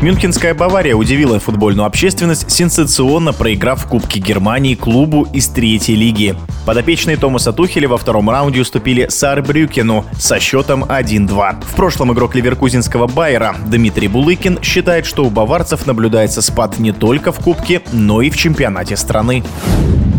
Мюнхенская Бавария удивила футбольную общественность, сенсационно проиграв в Кубке Германии клубу из третьей лиги. Подопечные Томаса Тухеля во втором раунде уступили Сарбрюкину со счетом 1-2. В прошлом игрок леверкузенского Байера Дмитрий Булыкин считает, что у баварцев наблюдается спад не только в Кубке, но и в чемпионате страны.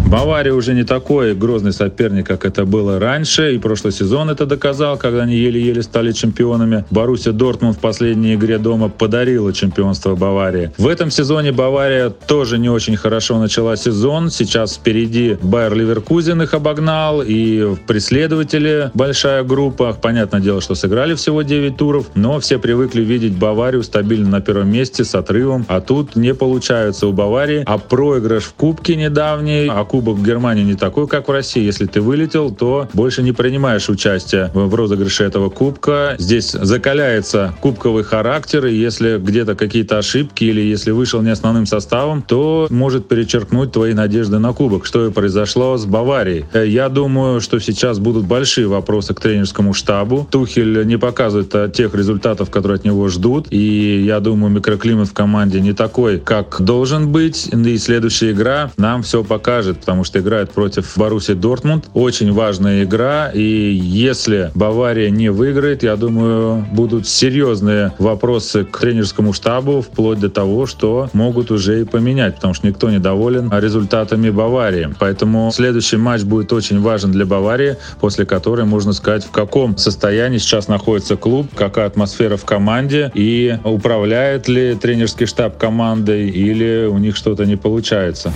Бавария уже не такой грозный соперник, как это было раньше. И прошлый сезон это доказал, когда они еле-еле стали чемпионами. Боруссия Дортмунд в последней игре дома подарила чемпионство Баварии. В этом сезоне Бавария тоже не очень хорошо начала сезон. Сейчас впереди Байер Леверкузен их обогнал. И в преследователи большая группа. Понятное дело, что сыграли всего 9 туров. Но все привыкли видеть Баварию стабильно на первом месте с отрывом. А тут не получается у Баварии. А проигрыш в Кубке недавний, Кубок в Германии не такой, как в России. Если ты вылетел, то больше не принимаешь участие в розыгрыше этого кубка. Здесь закаляется кубковый характер, и если где-то какие-то ошибки или если вышел не основным составом, то может перечеркнуть твои надежды на кубок, что и произошло с Баварией. Я думаю, что сейчас будут большие вопросы к тренерскому штабу. Тухель не показывает тех результатов, которые от него ждут, и я думаю, микроклимат в команде не такой, как должен быть, и следующая игра нам все покажет, потому что играет против Боруссии Дортмунд. Очень важная игра, и если Бавария не выиграет, я думаю, будут серьезные вопросы к тренерскому штабу, вплоть до того, что могут уже и поменять, потому что никто не доволен результатами Баварии. Поэтому следующий матч будет очень важен для Баварии, после которой можно сказать, в каком состоянии сейчас находится клуб, какая атмосфера в команде, и управляет ли тренерский штаб командой, или у них что-то не получается.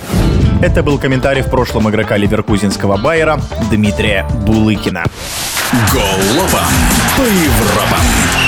Это был комментарий в прошлом игрока леверкузенского Байера Дмитрия Булыкина. Голова по Европам.